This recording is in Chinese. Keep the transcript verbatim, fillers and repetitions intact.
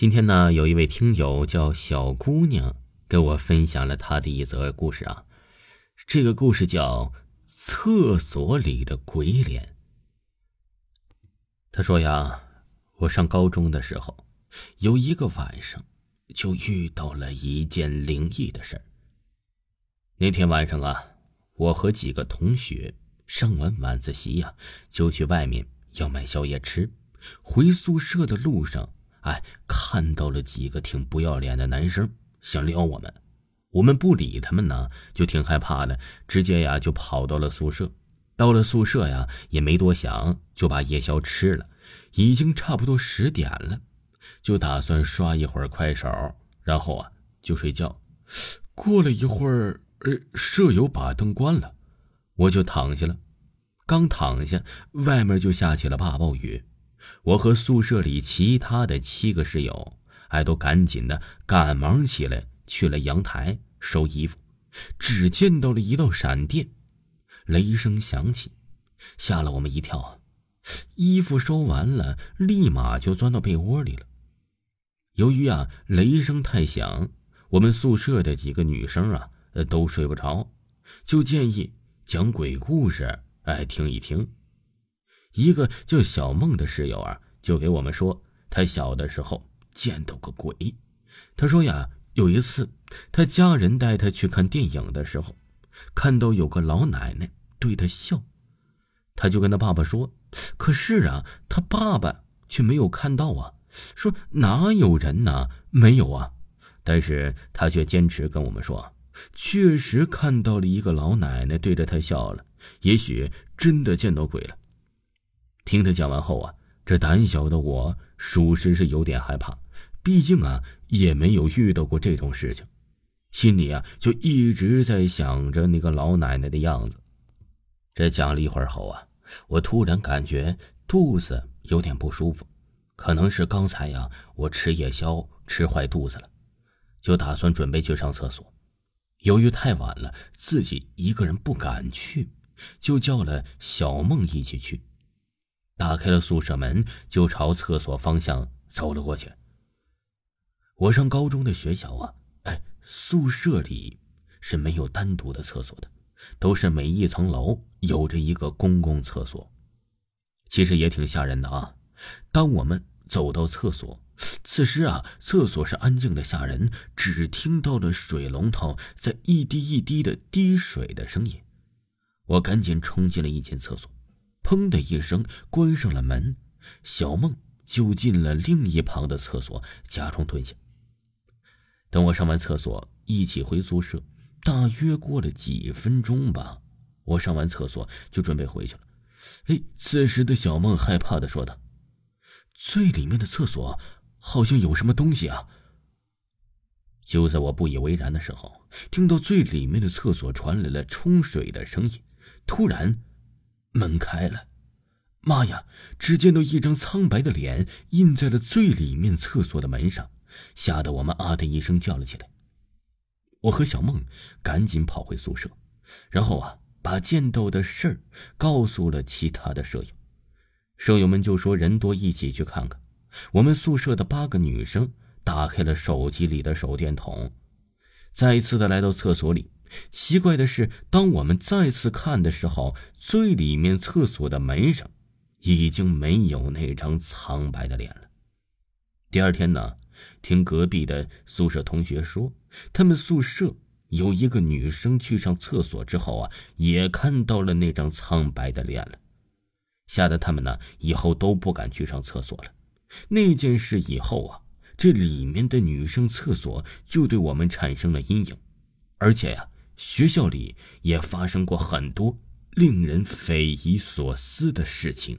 今天呢，有一位听友叫小姑娘给我分享了她的一则故事啊。这个故事叫厕所里的鬼脸。她说呀，我上高中的时候，有一个晚上就遇到了一件灵异的事儿。那天晚上啊，我和几个同学上完晚自习呀、啊，就去外面要买宵夜吃。回宿舍的路上，哎，看到了几个挺不要脸的男生想撩我们，我们不理他们呢，就挺害怕的，直接呀就跑到了宿舍。到了宿舍呀，也没多想，就把夜宵吃了。已经差不多十点了，就打算刷一会儿快手，然后啊就睡觉。过了一会儿，呃，舍友把灯关了，我就躺下了。刚躺下，外面就下起了大暴雨。我和宿舍里其他的七个室友哎，都赶紧的赶忙起来，去了阳台收衣服。只见到了一道闪电，雷声响起，吓了我们一跳啊！衣服收完了，立马就钻到被窝里了。由于啊雷声太响，我们宿舍的几个女生啊都睡不着，就建议讲鬼故事哎听一听。一个叫小梦的室友啊，就给我们说，他小的时候见到个鬼。他说呀，有一次他家人带他去看电影的时候，看到有个老奶奶对他笑，他就跟他爸爸说，可是啊，他爸爸却没有看到啊，说哪有人呢？没有啊。但是他却坚持跟我们说，确实看到了一个老奶奶对着他笑了，也许真的见到鬼了。听他讲完后啊，这胆小的我属实是有点害怕，毕竟啊也没有遇到过这种事情，心里啊就一直在想着那个老奶奶的样子。这讲了一会儿后啊，我突然感觉肚子有点不舒服，可能是刚才呀、啊、我吃夜宵吃坏肚子了，就打算准备去上厕所。由于太晚了，自己一个人不敢去，就叫了小梦一起去。打开了宿舍门，就朝厕所方向走了过去。我上高中的学校啊，哎，宿舍里是没有单独的厕所的，都是每一层楼有着一个公共厕所。其实也挺吓人的啊。当我们走到厕所，此时啊，厕所是安静的吓人，只听到了水龙头在一滴一滴的滴水的声音。我赶紧冲进了一间厕所。砰的一声关上了门，小梦就进了另一旁的厕所，假装蹲下。等我上完厕所一起回宿舍，大约过了几分钟吧，我上完厕所就准备回去了。哎，此时的小梦害怕地说道，最里面的厕所好像有什么东西啊。就在我不以为然的时候，听到最里面的厕所传来了冲水的声音，突然门开了，妈呀！只见到一张苍白的脸印在了最里面厕所的门上，吓得我们啊的一声叫了起来。我和小梦赶紧跑回宿舍，然后啊把见到的事儿告诉了其他的舍友。舍友们就说人多一起去看看。我们宿舍的八个女生打开了手机里的手电筒，再一次的来到厕所里。奇怪的是，当我们再次看的时候，最里面厕所的门上已经没有那张苍白的脸了。第二天呢，听隔壁的宿舍同学说，他们宿舍有一个女生去上厕所之后啊，也看到了那张苍白的脸了，吓得他们呢以后都不敢去上厕所了。那件事以后啊，这里面的女生厕所就对我们产生了阴影，而且呀、啊。学校里也发生过很多令人匪夷所思的事情。